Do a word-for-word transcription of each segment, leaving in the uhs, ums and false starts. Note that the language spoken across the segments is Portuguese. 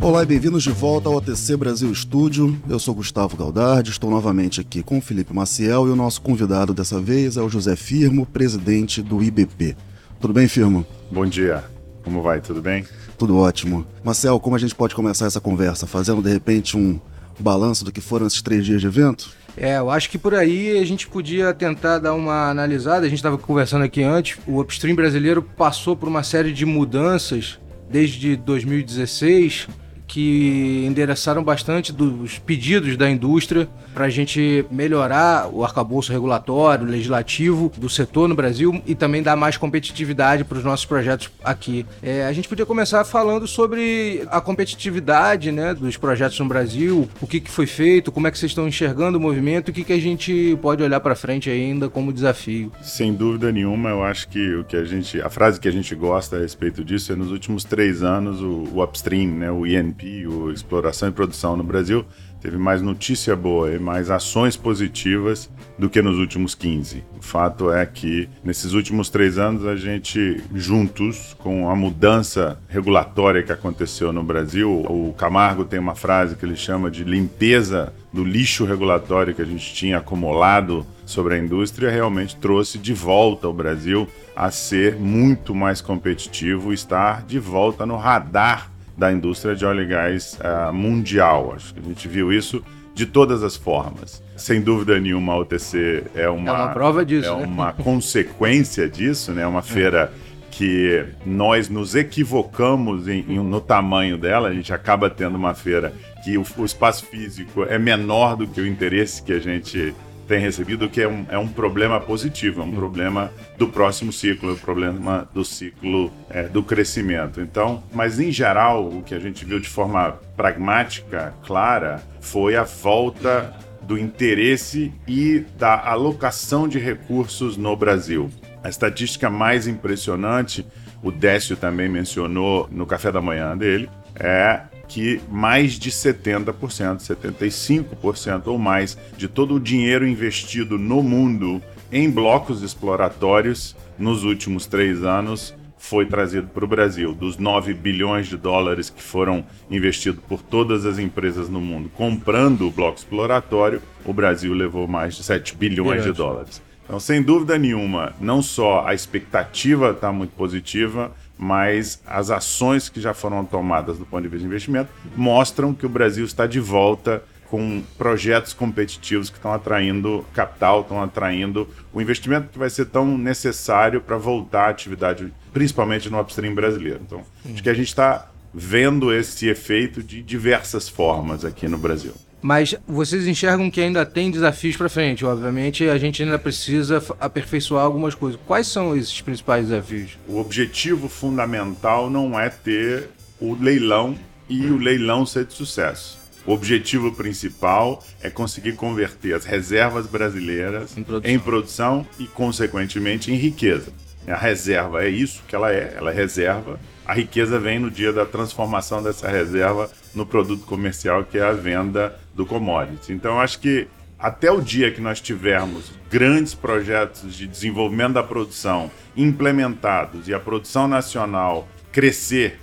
Olá e bem-vindos de volta ao O T C Brasil Studio. Eu sou Gustavo Galdardi, estou novamente aqui com o Felipe Maciel e o nosso convidado dessa vez é o José Firmo, presidente do I B P. Tudo bem, Firmo? Bom dia. Como vai? Tudo bem? Tudo ótimo. Marcel, como a gente pode começar essa conversa? Fazendo, de repente, um balanço do que foram esses três dias de evento? É, eu acho que por aí a gente podia tentar dar uma analisada. A gente estava conversando aqui antes. O upstream brasileiro passou por uma série de mudanças desde dois mil e dezesseis que endereçaram bastante dos pedidos da indústria para a gente melhorar o arcabouço regulatório, legislativo do setor no Brasil e também dar mais competitividade para os nossos projetos aqui. É, a gente podia começar falando sobre a competitividade, né, dos projetos no Brasil, o que, que foi feito, como é que vocês estão enxergando o movimento e o que, que a gente pode olhar para frente ainda como desafio. Sem dúvida nenhuma, eu acho que, o que a, gente, a frase que a gente gosta a respeito disso é nos últimos três anos o, o upstream, né, o I N P, o exploração e produção no Brasil, teve mais notícia boa e mais ações positivas do que nos últimos quinze. O fato é que, nesses últimos três anos, a gente, juntos com a mudança regulatória que aconteceu no Brasil, o Camargo tem uma frase que ele chama de limpeza do lixo regulatório que a gente tinha acumulado sobre a indústria, realmente trouxe de volta o Brasil a ser muito mais competitivo, estar de volta no radar da indústria de óleo e gás uh, mundial. Acho que a gente viu isso de todas as formas. Sem dúvida nenhuma, a O T C é uma, é uma prova disso, é, né? Uma consequência disso, né? Uma feira que nós nos equivocamos em, em, no tamanho dela. A gente acaba tendo uma feira que o, o espaço físico é menor do que o interesse que a gente tem recebido, que é um, é um problema positivo, é um problema do próximo ciclo, é um problema do ciclo é, do crescimento. Então, mas em geral, o que a gente viu de forma pragmática, clara, foi a volta do interesse e da alocação de recursos no Brasil. A estatística mais impressionante, o Décio também mencionou no café da manhã dele, é que mais de setenta por cento, setenta e cinco por cento ou mais de todo o dinheiro investido no mundo em blocos exploratórios nos últimos três anos foi trazido para o Brasil. Dos nove bilhões de dólares que foram investidos por todas as empresas no mundo comprando o bloco exploratório, o Brasil levou mais de sete bilhões de dólares. Então, sem dúvida nenhuma, não só a expectativa está muito positiva, mas as ações que já foram tomadas do ponto de vista de investimento mostram que o Brasil está de volta com projetos competitivos que estão atraindo capital, estão atraindo o investimento que vai ser tão necessário para voltar à atividade, principalmente no upstream brasileiro. Então, acho que a gente está vendo esse efeito de diversas formas aqui no Brasil. Mas vocês enxergam que ainda tem desafios para frente, obviamente a gente ainda precisa aperfeiçoar algumas coisas. Quais são esses principais desafios? O objetivo fundamental não é ter o leilão e o leilão ser de sucesso. O objetivo principal é conseguir converter as reservas brasileiras em produção, em produção e, consequentemente, em riqueza. A reserva é isso que ela é, ela é reserva. A riqueza vem no dia da transformação dessa reserva no produto comercial, que é a venda do commodity. Então, acho que até o dia que nós tivermos grandes projetos de desenvolvimento da produção implementados e a produção nacional crescer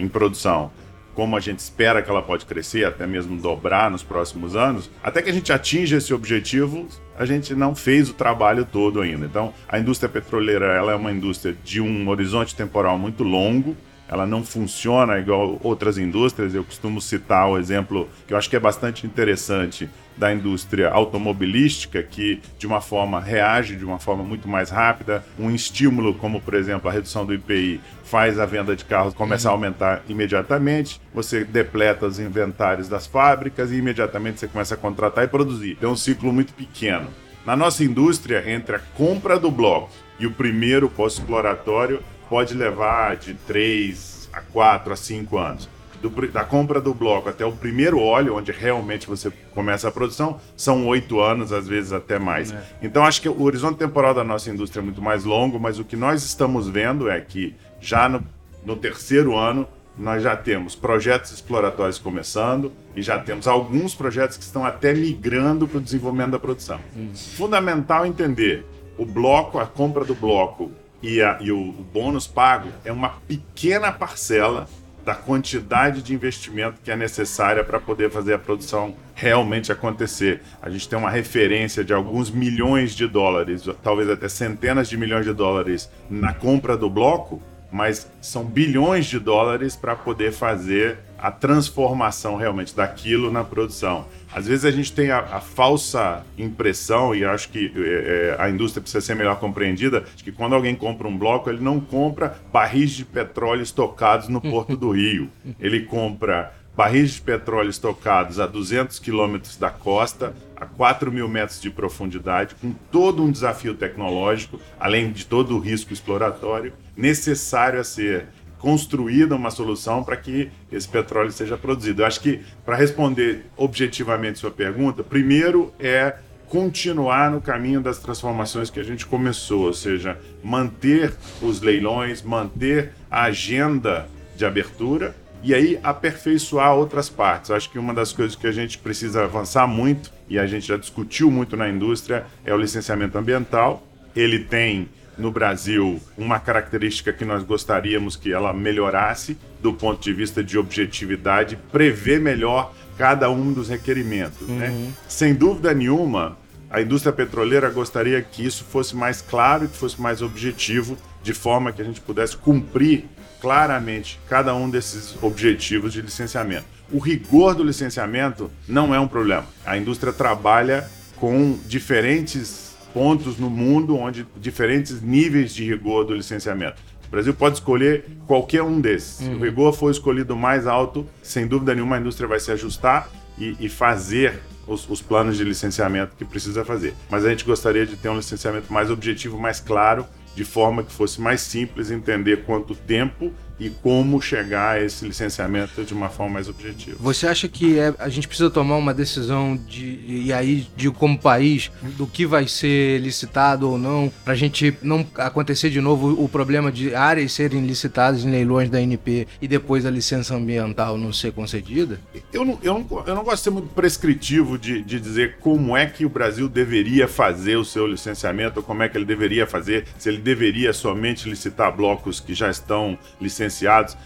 em produção, como a gente espera que ela pode crescer, até mesmo dobrar nos próximos anos, até que a gente atinja esse objetivo, a gente não fez o trabalho todo ainda. Então, a indústria petroleira, ela é uma indústria de um horizonte temporal muito longo, ela não funciona igual outras indústrias. Eu costumo citar o exemplo, que eu acho que é bastante interessante, da indústria automobilística, que de uma forma reage de uma forma muito mais rápida. Um estímulo como, por exemplo, a redução do I P I faz a venda de carros começar a aumentar imediatamente, você depleta os inventários das fábricas e imediatamente você começa a contratar e produzir. É um ciclo muito pequeno. Na nossa indústria, entre a compra do bloco e o primeiro pós-exploratório, pode levar de três a quatro a cinco anos. Do, da compra do bloco até o primeiro óleo, onde realmente você começa a produção, são oito anos, às vezes até mais. É. Então, acho que o horizonte temporal da nossa indústria é muito mais longo, mas o que nós estamos vendo é que já no, no terceiro ano nós já temos projetos exploratórios começando e já temos alguns projetos que estão até migrando para o desenvolvimento da produção. Hum. Fundamental entender, o bloco, a compra do bloco e, a, e o, o bônus pago é uma pequena parcela da quantidade de investimento que é necessária para poder fazer a produção realmente acontecer. A gente tem uma referência de alguns milhões de dólares, talvez até centenas de milhões de dólares na compra do bloco, mas são bilhões de dólares para poder fazer a transformação realmente daquilo na produção. Às vezes a gente tem a, a falsa impressão, e acho que é, a indústria precisa ser melhor compreendida, de que quando alguém compra um bloco, ele não compra barris de petróleo estocados no Porto do Rio. Ele compra barris de petróleo estocados a duzentos quilômetros da costa, a quatro mil metros de profundidade, com todo um desafio tecnológico, além de todo o risco exploratório, necessário a ser construída uma solução para que esse petróleo seja produzido. Eu acho que, para responder objetivamente sua pergunta, primeiro é continuar no caminho das transformações que a gente começou, ou seja, manter os leilões, manter a agenda de abertura, e aí aperfeiçoar outras partes. Acho que uma das coisas que a gente precisa avançar muito, e a gente já discutiu muito na indústria, é o licenciamento ambiental. Ele tem, no Brasil, uma característica que nós gostaríamos que ela melhorasse do ponto de vista de objetividade, prever melhor cada um dos requerimentos. Uhum. Né? Sem dúvida nenhuma, a indústria petroleira gostaria que isso fosse mais claro e que fosse mais objetivo, de forma que a gente pudesse cumprir claramente cada um desses objetivos de licenciamento. O rigor do licenciamento não é um problema. A indústria trabalha com diferentes pontos no mundo, onde diferentes níveis de rigor do licenciamento. O Brasil pode escolher qualquer um desses. Uhum. Se o rigor for escolhido mais alto, sem dúvida nenhuma a indústria vai se ajustar e, e fazer os, os planos de licenciamento que precisa fazer. Mas a gente gostaria de ter um licenciamento mais objetivo, mais claro, de forma que fosse mais simples entender quanto tempo e como chegar a esse licenciamento de uma forma mais objetiva. Você acha que é, a gente precisa tomar uma decisão, de, e aí digo como país, do que vai ser licitado ou não, para a gente não acontecer de novo o problema de áreas serem licitadas em leilões da A N P e depois a licença ambiental não ser concedida? Eu não, eu não, eu não gosto de ser muito prescritivo de, de dizer como é que o Brasil deveria fazer o seu licenciamento, ou como é que ele deveria fazer, se ele deveria somente licitar blocos que já estão licenciados.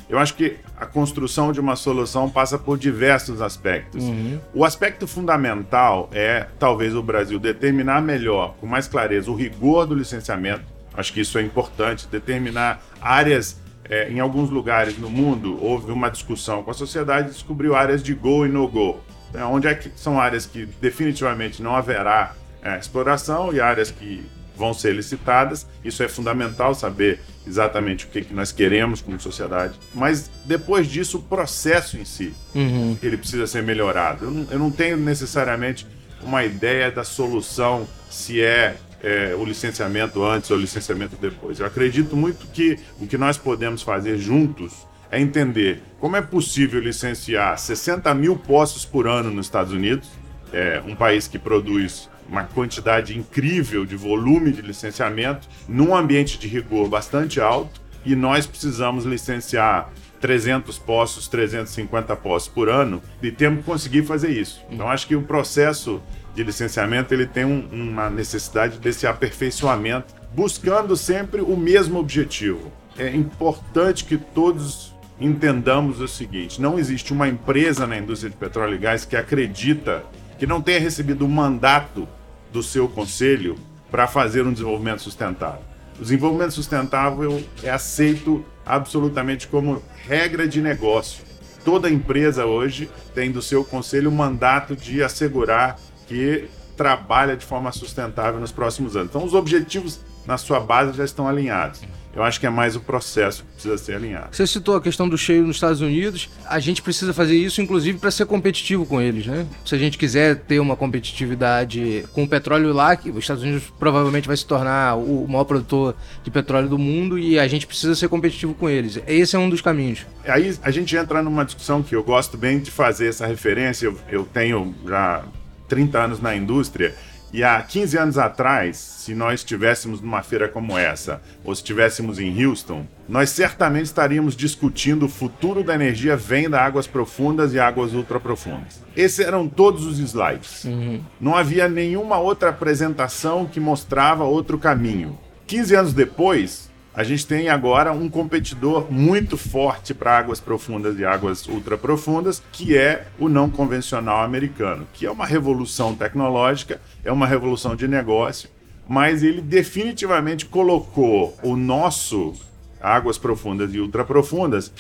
Eu acho que a construção de uma solução passa por diversos aspectos. Uhum. O aspecto fundamental é, talvez, o Brasil determinar melhor, com mais clareza, o rigor do licenciamento. Acho que isso é importante, determinar áreas. É, em alguns lugares no mundo, houve uma discussão com a sociedade e descobriu áreas de go e no go. É, onde é que são áreas que definitivamente não haverá é, exploração e áreas que vão ser licitadas. Isso é fundamental saber exatamente o que, que nós queremos como sociedade. Mas depois disso, o processo em si, uhum. ele precisa ser melhorado. Eu não, eu não tenho necessariamente uma ideia da solução, se é, é o licenciamento antes ou o licenciamento depois. Eu acredito muito que o que nós podemos fazer juntos é entender como é possível licenciar sessenta mil poços por ano nos Estados Unidos, é, um país que produz uma quantidade incrível de volume de licenciamento, num ambiente de rigor bastante alto, e nós precisamos licenciar trezentos poços, trezentos e cinquenta poços por ano, e temos que conseguir fazer isso. Então, acho que o processo de licenciamento ele tem um, uma necessidade desse aperfeiçoamento, buscando sempre o mesmo objetivo. É importante que todos entendamos o seguinte: não existe uma empresa na indústria de petróleo e gás que acredita que não tenha recebido o mandato do seu conselho para fazer um desenvolvimento sustentável. O desenvolvimento sustentável é aceito absolutamente como regra de negócio. Toda empresa hoje tem do seu conselho o mandato de assegurar que trabalha de forma sustentável nos próximos anos. Então, os objetivos na sua base já estão alinhados. Eu acho que é mais o processo que precisa ser alinhado. Você citou a questão do cheio nos Estados Unidos. A gente precisa fazer isso, inclusive, para ser competitivo com eles, né? Se a gente quiser ter uma competitividade com o petróleo lá, que os Estados Unidos provavelmente vai se tornar o maior produtor de petróleo do mundo, e a gente precisa ser competitivo com eles. Esse é um dos caminhos. Aí a gente entra numa discussão que eu gosto bem de fazer essa referência. Eu, eu tenho já trinta anos na indústria, E há quinze anos atrás, se nós estivéssemos numa feira como essa, ou se estivéssemos em Houston, nós certamente estaríamos discutindo o futuro da energia vinda de águas profundas e águas ultraprofundas. Esses eram todos os slides. Uhum. Não havia nenhuma outra apresentação que mostrava outro caminho. quinze anos depois, a gente tem agora um competidor muito forte para águas profundas e águas ultraprofundas, que é o não convencional americano, que é uma revolução tecnológica, é uma revolução de negócio, mas ele definitivamente colocou o nosso águas profundas e ultraprofundas,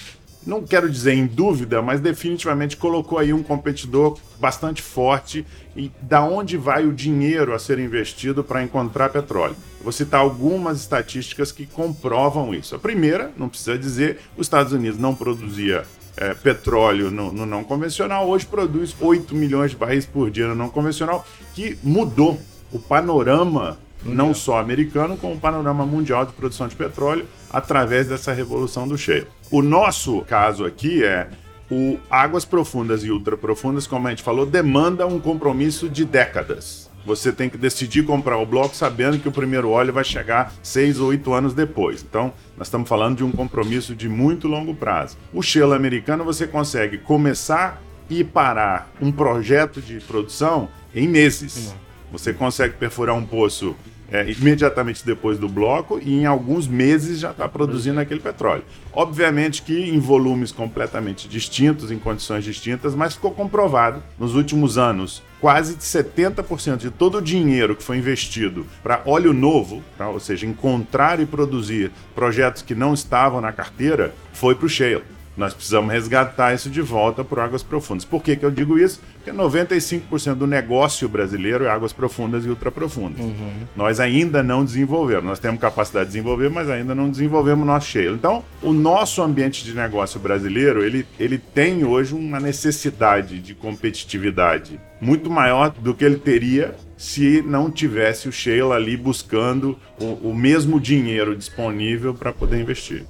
não quero dizer em dúvida, mas definitivamente colocou aí um competidor bastante forte. E da onde vai o dinheiro a ser investido para encontrar petróleo? Eu vou citar algumas estatísticas que comprovam isso. A primeira, não precisa dizer, os Estados Unidos não produzia é, petróleo no, no não convencional, hoje produz oito milhões de barris por dia no não convencional, que mudou o panorama não só americano, como o panorama mundial de produção de petróleo através dessa revolução do shale. O nosso caso aqui é o águas profundas e ultraprofundas, como a gente falou, demanda um compromisso de décadas. Você tem que decidir comprar o bloco sabendo que o primeiro óleo vai chegar seis ou oito anos depois. Então, nós estamos falando de um compromisso de muito longo prazo. O shale americano, você consegue começar e parar um projeto de produção em meses. Você consegue perfurar um poço É, imediatamente depois do bloco e em alguns meses já está produzindo aquele petróleo. Obviamente que em volumes completamente distintos, em condições distintas, mas ficou comprovado nos últimos anos, quase setenta por cento de todo o dinheiro que foi investido para óleo novo, tá? Ou seja, encontrar e produzir projetos que não estavam na carteira, foi para o shale. Nós precisamos resgatar isso de volta para águas profundas. Por que que eu digo isso? Porque noventa e cinco por cento do negócio brasileiro é águas profundas e ultraprofundas. Uhum. Nós ainda não desenvolvemos. Nós temos capacidade de desenvolver, mas ainda não desenvolvemos o nosso shale. Então, o nosso ambiente de negócio brasileiro, ele, ele tem hoje uma necessidade de competitividade muito maior do que ele teria se não tivesse o shale ali buscando o, o mesmo dinheiro disponível para poder investir.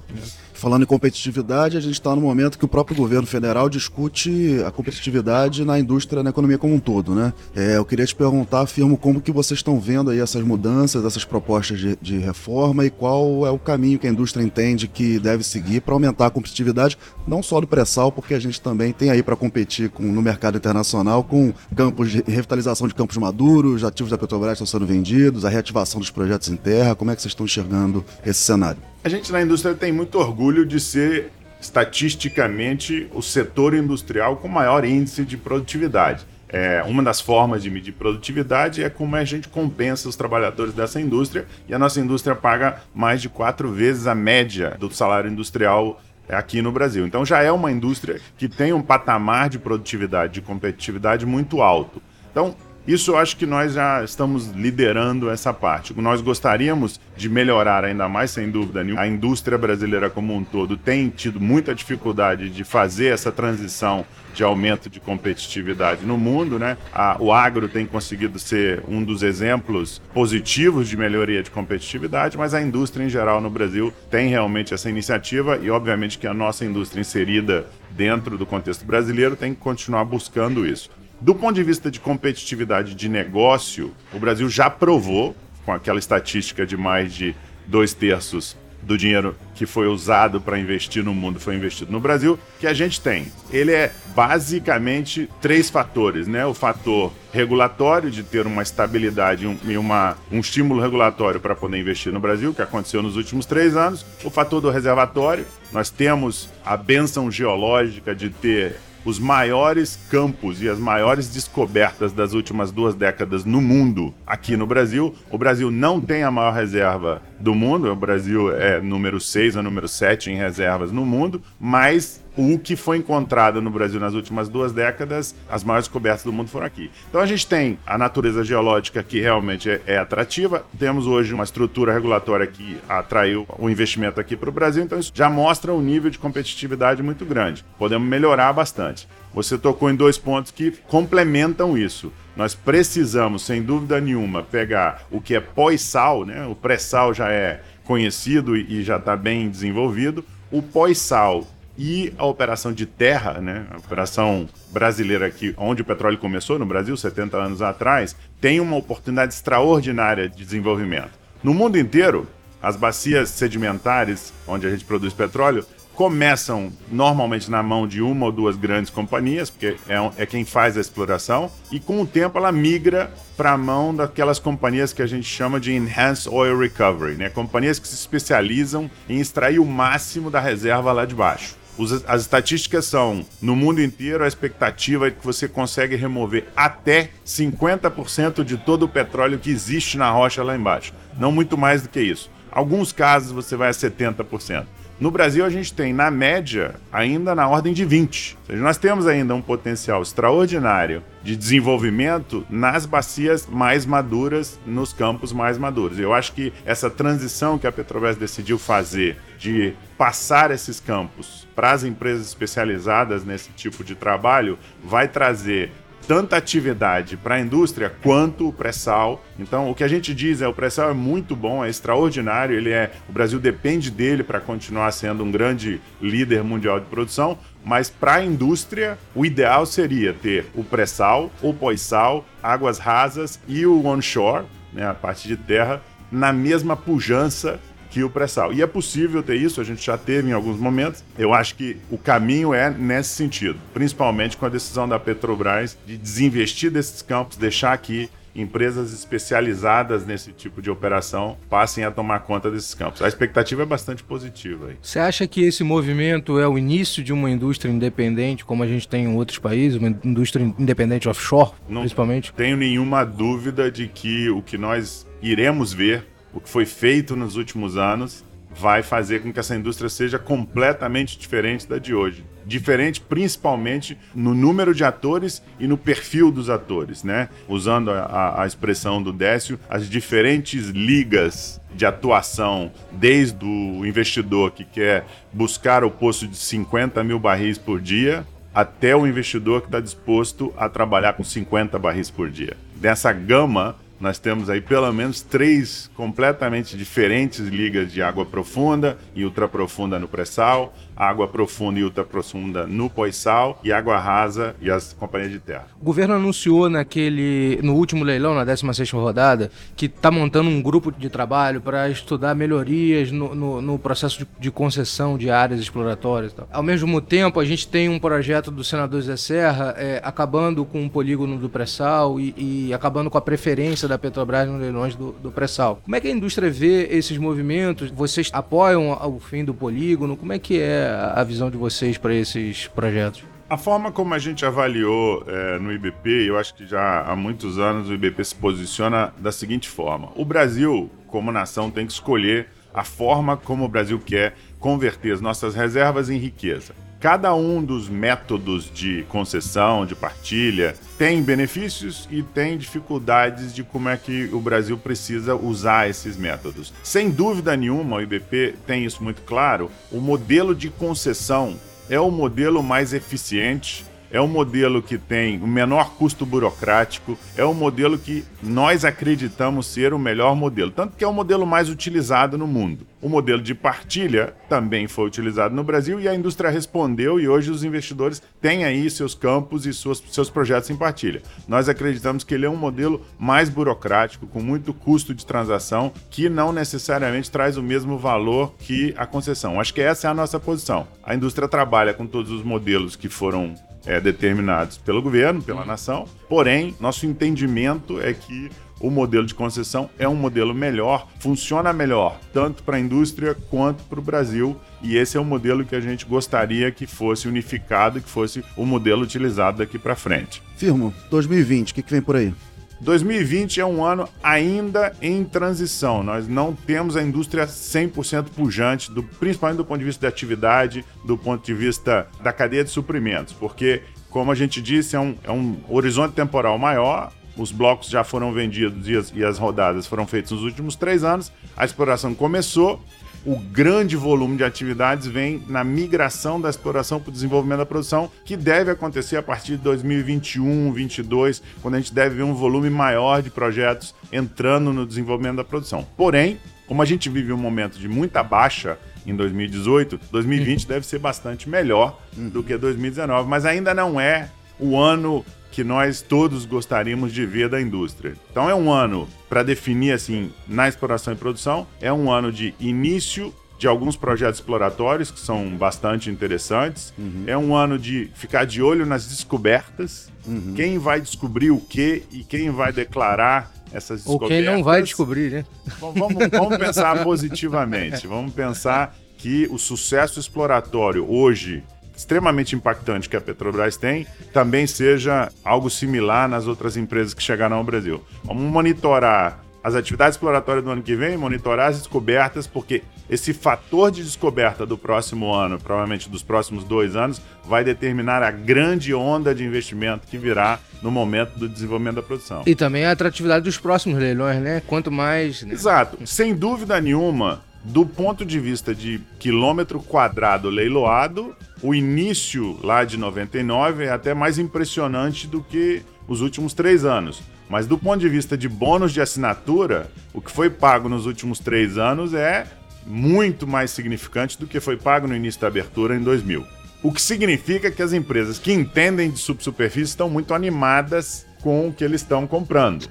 Falando em competitividade, a gente está no momento que o próprio governo federal discute a competitividade na indústria, na economia como um todo, né? É, eu queria te perguntar, Firmo, como que vocês estão vendo aí essas mudanças, essas propostas de, de reforma e qual é o caminho que a indústria entende que deve seguir para aumentar a competitividade, não só do pré-sal, porque a gente também tem aí para competir com, no mercado internacional com campos de revitalização de campos maduros, ativos da Petrobras estão sendo vendidos, a reativação dos projetos em terra. Como é que vocês estão enxergando esse cenário? A gente na indústria tem muito orgulho de ser, estatisticamente, o setor industrial com maior índice de produtividade. É, uma das formas de medir produtividade é como a gente compensa os trabalhadores dessa indústria, e a nossa indústria paga mais de quatro vezes a média do salário industrial aqui no Brasil. Então já é uma indústria que tem um patamar de produtividade, de competitividade muito alto. Então, isso eu acho que nós já estamos liderando essa parte. Nós gostaríamos de melhorar ainda mais, sem dúvida nenhuma. A indústria brasileira como um todo tem tido muita dificuldade de fazer essa transição de aumento de competitividade no mundo, né? A, o agro tem conseguido ser um dos exemplos positivos de melhoria de competitividade, mas a indústria em geral no Brasil tem realmente essa iniciativa e, obviamente, que a nossa indústria inserida dentro do contexto brasileiro tem que continuar buscando isso. Do ponto de vista de competitividade de negócio, o Brasil já provou, com aquela estatística de mais de dois terços do dinheiro que foi usado para investir no mundo foi investido no Brasil, que a gente tem. Ele é basicamente três fatores, né? O fator regulatório, de ter uma estabilidade e uma, um estímulo regulatório para poder investir no Brasil, que aconteceu nos últimos três anos. O fator do reservatório, nós temos a bênção geológica de ter os maiores campos e as maiores descobertas das últimas duas décadas no mundo, aqui no Brasil. O Brasil não tem a maior reserva do mundo, o Brasil é número seis ou número sete em reservas no mundo, mas o que foi encontrado no Brasil nas últimas duas décadas, as maiores descobertas do mundo foram aqui. Então a gente tem a natureza geológica que realmente é, é atrativa, temos hoje uma estrutura regulatória que atraiu o investimento aqui para o Brasil, então isso já mostra um nível de competitividade muito grande. Podemos melhorar bastante. Você tocou em dois pontos que complementam isso. Nós precisamos, sem dúvida nenhuma, pegar o que é pós-sal, né? O pré-sal já é conhecido e já está bem desenvolvido, o pós-sal E a operação de terra, né, a operação brasileira aqui, onde o petróleo começou no Brasil, setenta anos atrás, tem uma oportunidade extraordinária de desenvolvimento. No mundo inteiro, as bacias sedimentares, onde a gente produz petróleo, começam normalmente na mão de uma ou duas grandes companhias, porque é, é quem faz a exploração, e com o tempo ela migra para a mão daquelas companhias que a gente chama de Enhanced Oil Recovery, né? Companhias que se especializam em extrair o máximo da reserva lá de baixo. Os, as estatísticas são, no mundo inteiro, a expectativa é que você consegue remover até cinquenta por cento de todo o petróleo que existe na rocha lá embaixo. Não muito mais do que isso. Alguns casos você vai a setenta por cento. No Brasil, a gente tem, na média, ainda na ordem de vinte por cento. Ou seja, nós temos ainda um potencial extraordinário de desenvolvimento nas bacias mais maduras, nos campos mais maduros. Eu acho que essa transição que a Petrobras decidiu fazer de passar esses campos para as empresas especializadas nesse tipo de trabalho vai trazer tanta atividade para a indústria quanto o pré-sal. Então, o que a gente diz é o pré-sal é muito bom, é extraordinário, ele é, o Brasil depende dele para continuar sendo um grande líder mundial de produção, mas para a indústria, o ideal seria ter o pré-sal, o pós-sal, águas rasas e o onshore, né, a parte de terra, na mesma pujança que o pré-sal. E é possível ter isso, a gente já teve em alguns momentos. Eu acho que o caminho é nesse sentido, principalmente com a decisão da Petrobras de desinvestir desses campos, deixar que empresas especializadas nesse tipo de operação passem a tomar conta desses campos. A expectativa é bastante positiva aí. Você acha que esse movimento é o início de uma indústria independente, como a gente tem em outros países, uma indústria independente offshore, não principalmente? Não tenho nenhuma dúvida de que o que nós iremos ver, o que foi feito nos últimos anos, vai fazer com que essa indústria seja completamente diferente da de hoje. Diferente principalmente no número de atores e no perfil dos atores, né? Usando a, a expressão do Décio, as diferentes ligas de atuação, desde o investidor que quer buscar o poço de cinquenta mil barris por dia, até o investidor que está disposto a trabalhar com cinquenta barris por dia. Dessa gama, nós temos aí pelo menos três completamente diferentes ligas de água profunda e ultraprofunda no pré-sal, água profunda e ultraprofunda no pós-sal e água rasa e as companhias de terra. O governo anunciou naquele, no último leilão, na décima sexta rodada, que está montando um grupo de trabalho para estudar melhorias no, no, no processo de, de concessão de áreas exploratórias e tal. Ao mesmo tempo, a gente tem um projeto do senador Zé Serra é, acabando com o polígono do pré-sal e, e acabando com a preferência da da Petrobras nos leilões do, do pré-sal. Como é que a indústria vê esses movimentos? Vocês apoiam o fim do polígono? Como é que é a visão de vocês para esses projetos? A forma como a gente avaliou é, no I B P, eu acho que já há muitos anos o I B P se posiciona da seguinte forma. O Brasil, como nação, tem que escolher a forma como o Brasil quer converter as nossas reservas em riqueza. Cada um dos métodos de concessão, de partilha, tem benefícios e tem dificuldades de como é que o Brasil precisa usar esses métodos. Sem dúvida nenhuma, o I B P tem isso muito claro, o modelo de concessão é o modelo mais eficiente, é o modelo que tem o menor custo burocrático, é o modelo que nós acreditamos ser o melhor modelo, tanto que é o modelo mais utilizado no mundo. O modelo de partilha também foi utilizado no Brasil e a indústria respondeu e hoje os investidores têm aí seus campos e suas, seus projetos em partilha. Nós acreditamos que ele é um modelo mais burocrático, com muito custo de transação, que não necessariamente traz o mesmo valor que a concessão. Acho que essa é a nossa posição. A indústria trabalha com todos os modelos que foram É, determinados pelo governo, pela nação. Porém, nosso entendimento é que o modelo de concessão é um modelo melhor, funciona melhor, tanto para a indústria quanto para o Brasil. E esse é o modelo que a gente gostaria que fosse unificado, que fosse o modelo utilizado daqui para frente. Firmo, dois mil e vinte, o que, que vem por aí? dois mil e vinte é um ano ainda em transição. Nós não temos a indústria cem por cento pujante, do, principalmente do ponto de vista da atividade, do ponto de vista da cadeia de suprimentos, porque, como a gente disse, é um, é um horizonte temporal maior, os blocos já foram vendidos e as, e as rodadas foram feitas nos últimos três anos, a exploração começou, o grande volume de atividades vem na migração da exploração para o desenvolvimento da produção, que deve acontecer a partir de dois mil e vinte e um, dois mil e vinte e dois, quando a gente deve ver um volume maior de projetos entrando no desenvolvimento da produção. Porém, como a gente vive um momento de muita baixa em dois mil e dezoito, dois mil e vinte deve ser bastante melhor do que dois mil e dezenove, mas ainda não é o ano que nós todos gostaríamos de ver da indústria. Então é um ano, para definir assim, na exploração e produção, é um ano de início de alguns projetos exploratórios que são bastante interessantes. Uhum. É um ano de ficar de olho nas descobertas. Uhum. Quem vai descobrir o quê e quem vai declarar essas descobertas. Ou quem não vai descobrir, né? Bom, vamos, vamos pensar positivamente. Vamos pensar que o sucesso exploratório hoje, extremamente impactante, que a Petrobras tem, também seja algo similar nas outras empresas que chegaram ao Brasil. Vamos monitorar as atividades exploratórias do ano que vem, monitorar as descobertas, porque esse fator de descoberta do próximo ano, provavelmente dos próximos dois anos, vai determinar a grande onda de investimento que virá no momento do desenvolvimento da produção. E também a atratividade dos próximos leilões, né? Quanto mais... Né? Exato. Sem dúvida nenhuma, do ponto de vista de quilômetro quadrado leiloado, o início lá de noventa e nove é até mais impressionante do que os últimos três anos. Mas do ponto de vista de bônus de assinatura, o que foi pago nos últimos três anos é muito mais significante do que foi pago no início da abertura em dois mil. O que significa que as empresas que entendem de subsuperfície estão muito animadas com o que eles estão comprando.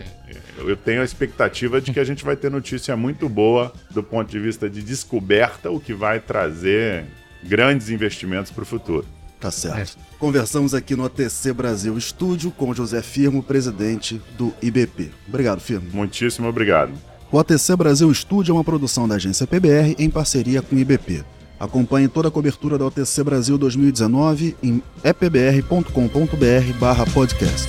Eu tenho a expectativa de que a gente vai ter notícia muito boa do ponto de vista de descoberta, o que vai trazer grandes investimentos para o futuro. Tá certo. É. Conversamos aqui no O T C Brasil Studio com José Firmo, presidente do I B P. Obrigado, Firmo. Muitíssimo obrigado. O O T C Brasil Studio é uma produção da agência P B R em parceria com o I B P. Acompanhe toda a cobertura da O T C Brasil dois mil e dezenove em e p b r ponto com ponto b r barra podcast.